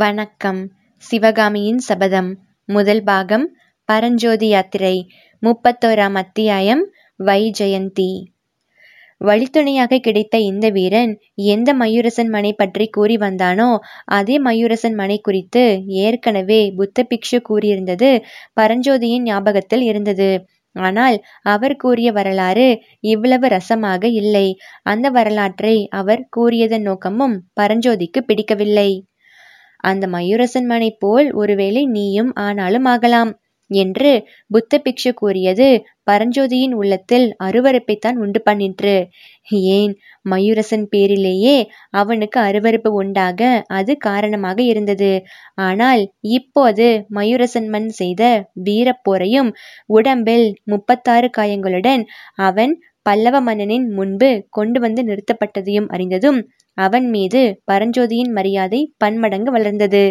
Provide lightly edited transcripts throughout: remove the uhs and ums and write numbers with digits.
வணக்கம். சிவகாமியின் சபதம் முதல் பாகம், பரஞ்சோதி யாத்திரை, 31ஆம் அத்தியாயம், வைஜயந்தி. வழித்துணையாக கிடைத்த இந்த வீரன் எந்த மயூரசன் மனை பற்றி கூறி வந்தானோ அதே மயூரசன் மனை குறித்து ஏற்கனவே புத்த பிக்ஷு கூறியிருந்தது பரஞ்சோதியின் ஞாபகத்தில் இருந்தது. ஆனால் அவர் கூறிய வரலாறு இவ்வளவு ரசமாக இல்லை. அந்த வரலாற்றை அவர் கூறியதன் நோக்கமும் பரஞ்சோதிக்கு பிடிக்கவில்லை. அந்த மயூரசன் மனை போல் ஒருவேளை நீயும் ஆனாலும் ஆகலாம் என்று புத்த பிக்ஷு கூறியது பரஞ்சோதியின் உள்ளத்தில் அருவருப்பைத்தான் உண்டு பண்ணிற்று. ஏன், மயூரசன் பேரிலேயே அவனுக்கு அருவருப்பு உண்டாக அது காரணமாக இருந்தது. ஆனால் இப்போது மயூரசன் மன் செய்த வீரப்போரையும் உடம்பில் 36 காயங்களுடன் அவன் பல்லவ மன்னனின் முன்பு கொண்டு வந்து நிறுத்தப்பட்டதையும் அறிந்ததும் அவன் மீது பரஞ்சோதியின் மரியாதை பன்மடங்கு வளர்ந்தது.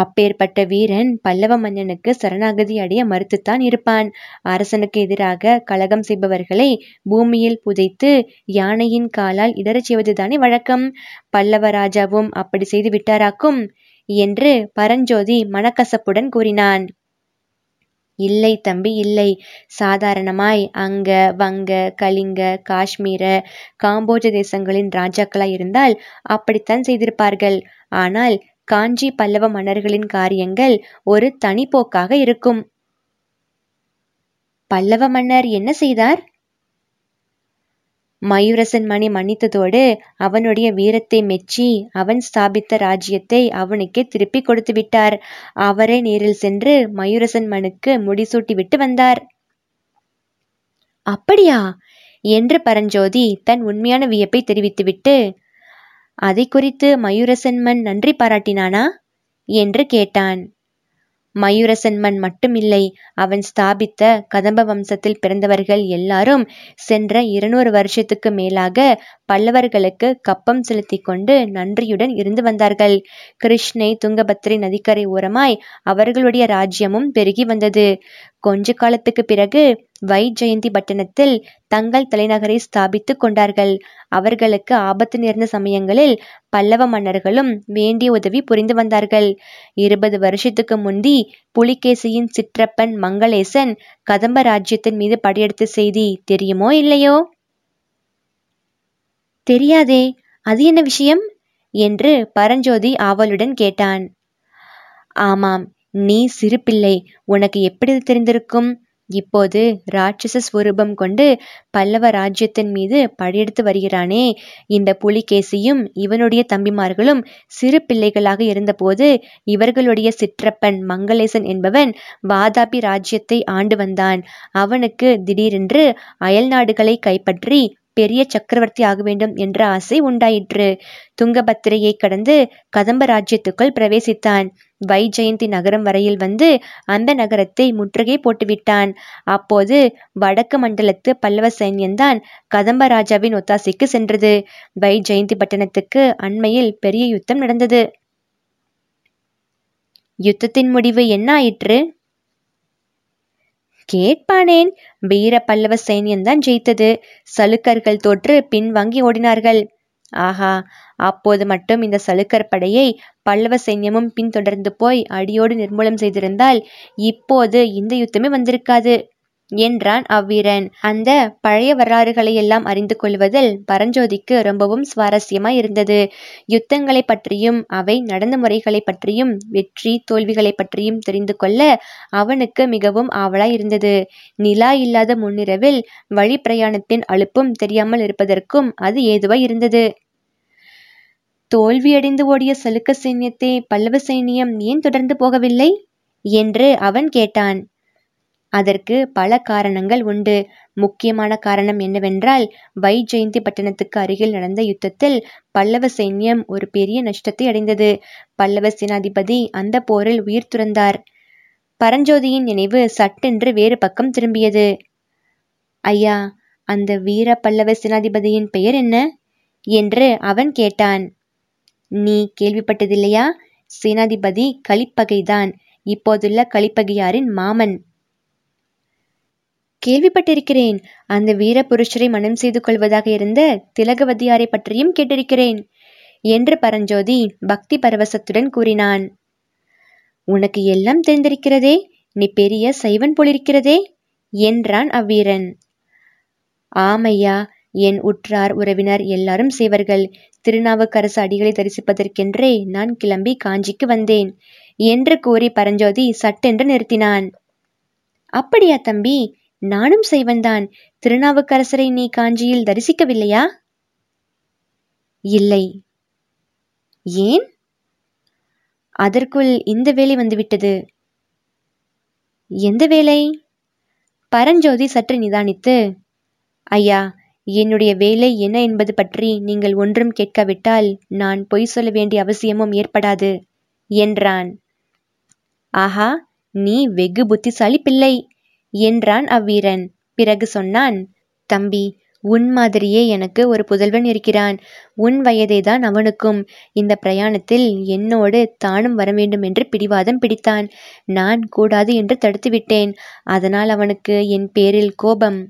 அப்பேற்பட்ட வீரன் பல்லவ மன்னனுக்கு சரணாகதி அடைய மறுத்துத்தான் இருப்பான். அரசனுக்கு எதிராக கலகம் செய்பவர்களை பூமியில் புதைத்து யானையின் காலால் இடறச் செய்வதுதானே வழக்கம். பல்லவ ராஜாவும் அப்படி செய்து விட்டாராக்கும் என்று பரஞ்சோதி மனக்கசப்புடன் கூறினான். இல்லை தம்பி, இல்லை. சாதாரணமாய் அங்க வங்க, கலிங்க, காஷ்மீர, காம்போஜ தேசங்களின் ராஜாக்களாய் இருந்தால் அப்படித்தான் செய்திருப்பார்கள். ஆனால் காஞ்சி பல்லவ மன்னர்களின் காரியங்கள் ஒரு தனிப்போக்காக இருக்கும். பல்லவ மன்னர் என்ன செய்தார்? மயூரசன் மணி மன்னித்ததோடு அவனுடைய வீரத்தை மெச்சி அவன் ஸ்தாபித்த ராஜ்யத்தை அவனுக்கே திருப்பி கொடுத்து விட்டார். அவரே நேரில் சென்று மயூரசன் மனுக்கு முடிசூட்டி விட்டு வந்தார். அப்படியா என்று பரஞ்சோதி தன் உண்மையான வியப்பை தெரிவித்துவிட்டு, அதை குறித்து மயூரசன் மன் நன்றி பாராட்டினானா என்று கேட்டான். மயூரசன் மன் மட்டுமில்லை, அவன் ஸ்தாபித்த கடம்ப வம்சத்தில் பிறந்தவர்கள் எல்லாரும் சென்ற 200 வருஷத்துக்கு மேலாக பல்லவர்களுக்கு கப்பம் செலுத்தி கொண்டு நன்றியுடன் இருந்து வந்தார்கள். கிருஷ்ணை துங்கபத்திரி நதிக்கரை ஓரமாய் அவர்களுடைய ராஜ்யமும் பெருகி வந்தது. கொஞ்ச காலத்துக்கு பிறகு வைஜயந்தி பட்டணத்தில் தங்கள் தலைநகரை ஸ்தாபித்து கொண்டார்கள். அவர்களுக்கு ஆபத்து நேர்ந்த சமயங்களில் பல்லவ மன்னர்களும் வேண்டிய உதவி புரிந்து வந்தார்கள். 20 வருஷத்துக்கு முந்தி புலிகேசியின் சிற்றப்பன் மங்களேசன் கடம்ப ராஜ்யத்தின் மீது படையெடுத்த செய்தி தெரியுமோ இல்லையோ? தெரியாதே, அது என்ன விஷயம் என்று பரஞ்சோதி ஆவலுடன் கேட்டான். ஆமாம், நீ சிறு பிள்ளை, உனக்கு எப்படி தெரிந்திருக்கும்? இப்போது ராட்சச ஸ்வரூபம் கொண்டு பல்லவ ராஜ்யத்தின் மீது படையெடுத்து வருகிறானே, இந்த புலிகேசியும் இவனுடைய தம்பிமார்களும் சிறு பிள்ளைகளாக இருந்தபோது இவர்களுடைய சிற்றப்பன் மங்களேசன் என்பவன் வாதாபி ராஜ்யத்தை ஆண்டு வந்தான். அவனுக்கு திடீரென்று அயல் நாடுகளை கைப்பற்றி பெரிய சக்கரவர்த்தி ஆக வேண்டும் என்ற ஆசை உண்டாயிற்று. துங்கபத்திரையை கடந்து கடம்ப ராஜ்யத்துக்குள் பிரவேசித்தான். வைஜயந்தி நகரம் வரையில் வந்து அந்த நகரத்தை முற்றுகை போட்டுவிட்டான். அப்போது வடக்கு மண்டலத்து பல்லவ சைன்யந்தான் கடம்ப ராஜாவின் ஒத்தாசைக்கு சென்றது. வைஜயந்தி பட்டணத்துக்கு அண்மையில் பெரிய யுத்தம் நடந்தது. யுத்தத்தின் முடிவு என்ன ஆயிற்று? கேட்பானேன்? வீர பல்லவ சைன்யந்தான் ஜெயித்தது. சலுக்கர்கள் தோற்று பின்வாங்கி ஓடினார்கள். ஆஹா, அப்போது மட்டும் இந்த சலுக்கர் படையை பல்லவ சைன்யமும் பின்தொடர்ந்து போய் அடியோடு நிர்மூலம் செய்திருந்தால் இப்போது இந்த யுத்தமே வந்திருக்காது என்றான் அவ்வீரன். அந்த பழைய வரலாறுகளை எல்லாம் அறிந்து கொள்வதில் பரஞ்சோதிக்கு ரொம்பவும் சுவாரஸ்யமாய் இருந்தது. யுத்தங்களை பற்றியும் அவை நடந்த முறைகளை பற்றியும் வெற்றி தோல்விகளை பற்றியும் தெரிந்து கொள்ள அவனுக்கு மிகவும் ஆவலாய் இருந்தது. நிலா இல்லாத முன்னிரவில் வழி பிரயாணத்தின் அலுப்பும் தெரியாமல் இருப்பதற்கும் அது ஏதுவாய் இருந்தது. தோல்வியடைந்து ஓடிய சலுக்க சைன்யத்தை பல்லவ சைன்யம் ஏன் தொடர்ந்து போகவில்லை என்று அவன் கேட்டான். அதற்கு பல காரணங்கள் உண்டு. முக்கியமான காரணம் என்னவென்றால், வைஜயந்தி பட்டணத்துக்கு அருகில் நடந்த யுத்தத்தில் பல்லவ சைன்யம் ஒரு பெரிய நஷ்டத்தை அடைந்தது. பல்லவ சேனாதிபதி அந்த போரில் உயிர் துறந்தார். பரஞ்சோதியின் நினைவு சட்டென்று வேறு பக்கம் திரும்பியது. ஐயா, அந்த வீர பல்லவ சேனாதிபதியின் பெயர் என்ன என்று அவன் கேட்டான். நீ கேள்விப்பட்டதில்லையா? சேனாதிபதி களிப்பகைதான். இப்போதுள்ள களிப்பகையாரின் மாமன். கேள்விப்பட்டிருக்கிறேன். அந்த வீர புருஷரை மனம் செய்து கொள்வதாக இருந்த திலகவதியாரை பற்றியும் கேட்டிருக்கிறேன் என்று பரஞ்சோதி பக்தி பரவசத்துடன் கூறினான். உனக்கு எல்லாம் தெரிந்திருக்கிறதே, நீ பெரிய சைவன் போலிருக்கிறதே என்றான் அவ்வீரன். ஆமையா, என் உற்றார் உறவினர் எல்லாரும் செய்வர்கள். திருநாவுக்கரசு அடிகளை தரிசிப்பதற்கென்றே நான் கிளம்பி காஞ்சிக்கு வந்தேன் என்று கூறி பரஞ்சோதி சட்டென்று நிறுத்தினான். அப்படியா தம்பி, நானும் செய்வந்தான். திருநாவுக்கரசரை நீ காஞ்சியில் தரிசிக்கவில்லையா? இல்லை. ஏன்? அதற்குள் இந்த வேலை வந்துவிட்டது. எந்த வேலை? பரஞ்சோதி சற்று நிதானித்து, ஐயா, என்னுடைய வேலை என்ன என்பது பற்றி நீங்கள் ஒன்றும் கேட்காவிட்டால் நான் பொய் சொல்ல வேண்டிய அவசியமும் ஏற்படாது என்றான். ஆஹா, நீ வெகு புத்திசாலி பிள்ளை என்றான் அவ்வீரன். பிறகு சொன்னான், தம்பி, உன் மாதிரியே எனக்கு ஒரு புதல்வன் இருக்கிறான். உன் வயதேதான் அவனுக்கும். இந்த பிரயாணத்தில் என்னோடு தானும் வர வேண்டும் என்று பிடிவாதம் பிடித்தான். நான் கூடாது என்று தடுத்துவிட்டேன். அதனால் அவனுக்கு என் பேரில் கோபம்.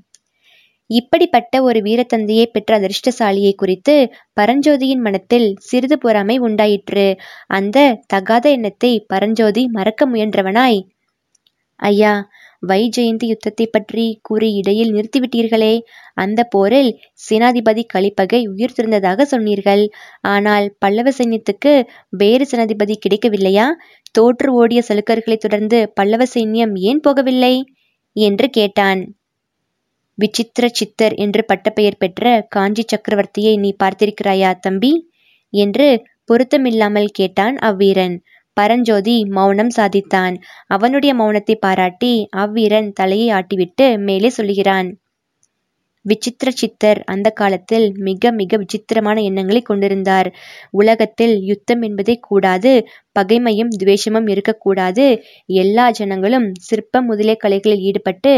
இப்படிப்பட்ட ஒரு வீரத்தந்தையை பெற்ற அதிர்ஷ்டசாலியை குறித்து பரஞ்சோதியின் மனத்தில் சிறிது பொறாமை உண்டாயிற்று. அந்த தகாத எண்ணத்தை பரஞ்சோதி மறக்க முயன்றவனாய், ஐயா, வைஜயந்தி யுத்தத்தை பற்றி கூறி இடையில் நிறுத்திவிட்டீர்களே, அந்த போரில் சேனாதிபதி களிப்பகை உயிர் துறந்ததாக சொன்னீர்கள். ஆனால் பல்லவ சைன்யத்துக்கு வேறு சேனாதிபதி கிடைக்கவில்லையா? தோற்று ஓடிய சலுக்கர்களை தொடர்ந்து பல்லவ சைன்யம் ஏன் போகவில்லை என்று கேட்டான். விசித்திர சித்தர் என்று பட்டப்பெயர் பெற்ற காஞ்சி சக்கரவர்த்தியை நீ பார்த்திருக்கிறாயா தம்பி என்று பொருத்தமில்லாமல் கேட்டான் அவ்வீரன். பரஞ்சோதி மௌனம் சாதித்தான். அவனுடைய மௌனத்தை பாராட்டி அவ்வீரன் தலையை ஆட்டிவிட்டு மேலே சொல்லுகிறான். விசித்திர சித்தர் அந்த காலத்தில் மிக மிக விசித்திரமான எண்ணங்களை கொண்டிருந்தார். உலகத்தில் யுத்தம் என்பதே கூடாது, பகைமையும் துவேஷமும் இருக்கக்கூடாது, எல்லா ஜனங்களும் சிற்பம் முதலிய கலைகளில் ஈடுபட்டு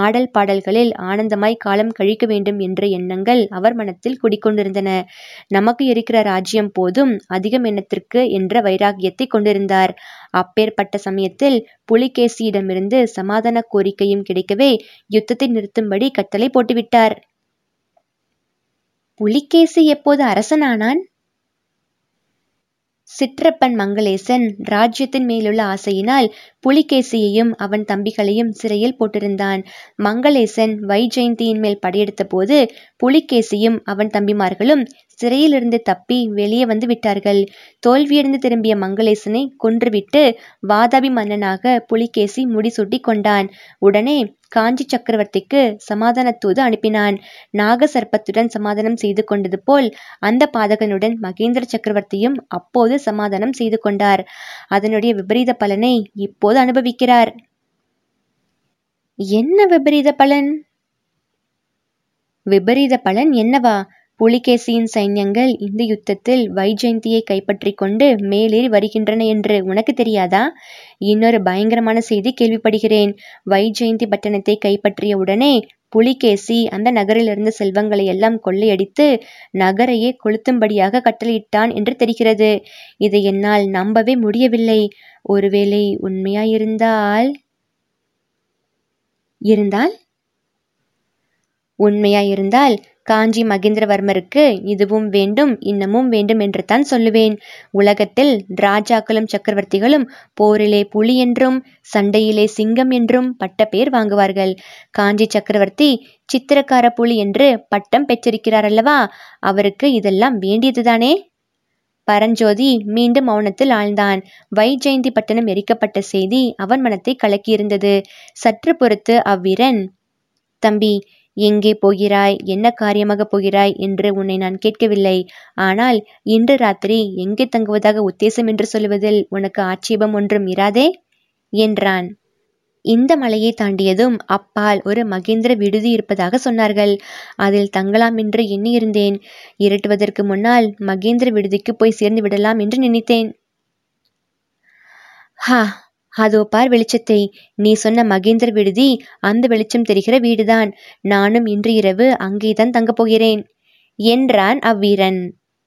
ஆடல் பாடல்களில் ஆனந்தமாய் காலம் கழிக்க வேண்டும் என்ற எண்ணங்கள் அவர் மனத்தில் குடிக்கொண்டிருந்தன. நமக்கு இருக்கிற ராஜ்யம் போதும், அதிகம் எண்ணத்திற்கு என்ற வைராகியத்தை கொண்டிருந்தார். அப்பேற்பட்ட சமயத்தில் புலிகேசியிடமிருந்து சமாதான கோரிக்கையும் கிடைக்கவே யுத்தத்தை நிறுத்தும்படி கட்டளை போட்டுவிட்டார். புலிகேசி எப்போது அரசனானான்? சிற்றப்பன் மங்களேசன் ராஜ்யத்தின் மேலுள்ள ஆசையினால் புலிகேசியையும் அவன் தம்பிகளையும் சிறையில் போட்டிருந்தான். மங்களேசன் வைஜெயந்தியின் மேல் படையெடுத்த போது புலிகேசியும் அவன் தம்பிமார்களும் சிறையிலிருந்து தப்பி வெளியே வந்து விட்டார்கள். தோல்வியடைந்து திரும்பிய மங்களேசனை கொன்றுவிட்டு வாதாபி மன்னனாக புலிகேசி முடிசூட்டி கொண்டான். உடனே காஞ்சி சக்கரவர்த்திக்கு சமாதான தூது அனுப்பினான். நாகசர்ப்பத்துடன் சமாதானம் செய்து கொண்டது போல் அந்த பாதகனுடன் மகேந்திர சக்கரவர்த்தியும் அப்போது சமாதானம் செய்து கொண்டார். அதனுடைய விபரீத பலனை இப்போது அனுபவிக்கிறார். என்ன விபரீத பலன்? விபரீத பலன் என்னவா? புலிகேசியின் சைன்யங்கள் இந்த யுத்தத்தில் வைஜெயந்தியை கைப்பற்றி கொண்டு மேலேறி வருகின்றன என்று உனக்கு தெரியாதா? இன்னொரு பயங்கரமான செய்தி கேள்விப்படுகிறேன். வைஜெயந்தி பட்டணத்தை கைப்பற்றிய உடனே புலிகேசி அந்த நகரிலிருந்து செல்வங்களை எல்லாம் கொள்ளையடித்து நகரையே கொளுத்தும்படியாக கட்டளையிட்டான் என்று தெரிகிறது. இதை என்னால் நம்பவே முடியவில்லை. ஒருவேளை உண்மையாயிருந்தால் உண்மையாயிருந்தால் காஞ்சி மகேந்திரவர்மருக்கு இதுவும் வேண்டும் இன்னமும் வேண்டும் என்று தான் சொல்லுவேன். உலகத்தில் ராஜாக்களும் சக்கரவர்த்திகளும் போரிலே புலி என்றும் சண்டையிலே சிங்கம் என்றும் பட்ட பெயர் வாங்குவார்கள். காஞ்சி சக்கரவர்த்தி சித்திரக்கார புலி என்று பட்டம் பெற்றிருக்கிறார் அல்லவா? அவருக்கு இதெல்லாம் வேண்டியதுதானே? பரஞ்சோதி மீண்டும் மௌனத்தில் ஆழ்ந்தான். வைஜெயந்தி பட்டணம் எரிக்கப்பட்ட செய்தி அவன் மனத்தை கலக்கியிருந்தது. சற்று பொறுத்து அவ்வீரன், தம்பி, எங்கே போகிறாய், என்ன காரியமாக போகிறாய் என்று உன்னை நான் கேட்கவில்லை. ஆனால் இன்று ராத்திரி எங்கே தங்குவதாக உத்தேசம் என்று சொல்வதில் உனக்கு ஆட்சேபம் ஒன்றும் இராதே என்றான். இந்த மலையை தாண்டியதும் அப்பால் ஒரு மகேந்திர விடுதி இருப்பதாக சொன்னார்கள். அதில் தங்கலாம் என்று எண்ணி இருந்தேன். இரட்டுவதற்கு முன்னால் மகேந்திர விடுதிக்கு போய் சேர்ந்து விடலாம் என்று நினைத்தேன். ஹா, அதோ பார் வெளிச்சத்தை. நீ சொன்ன மகேந்திர விடுதி அந்த வெளிச்சம் தெரிகிற வீடுதான். நானும் இன்று இரவு அங்கேதான் தங்கப் போகிறேன் என்றான் அவ்வீரன்.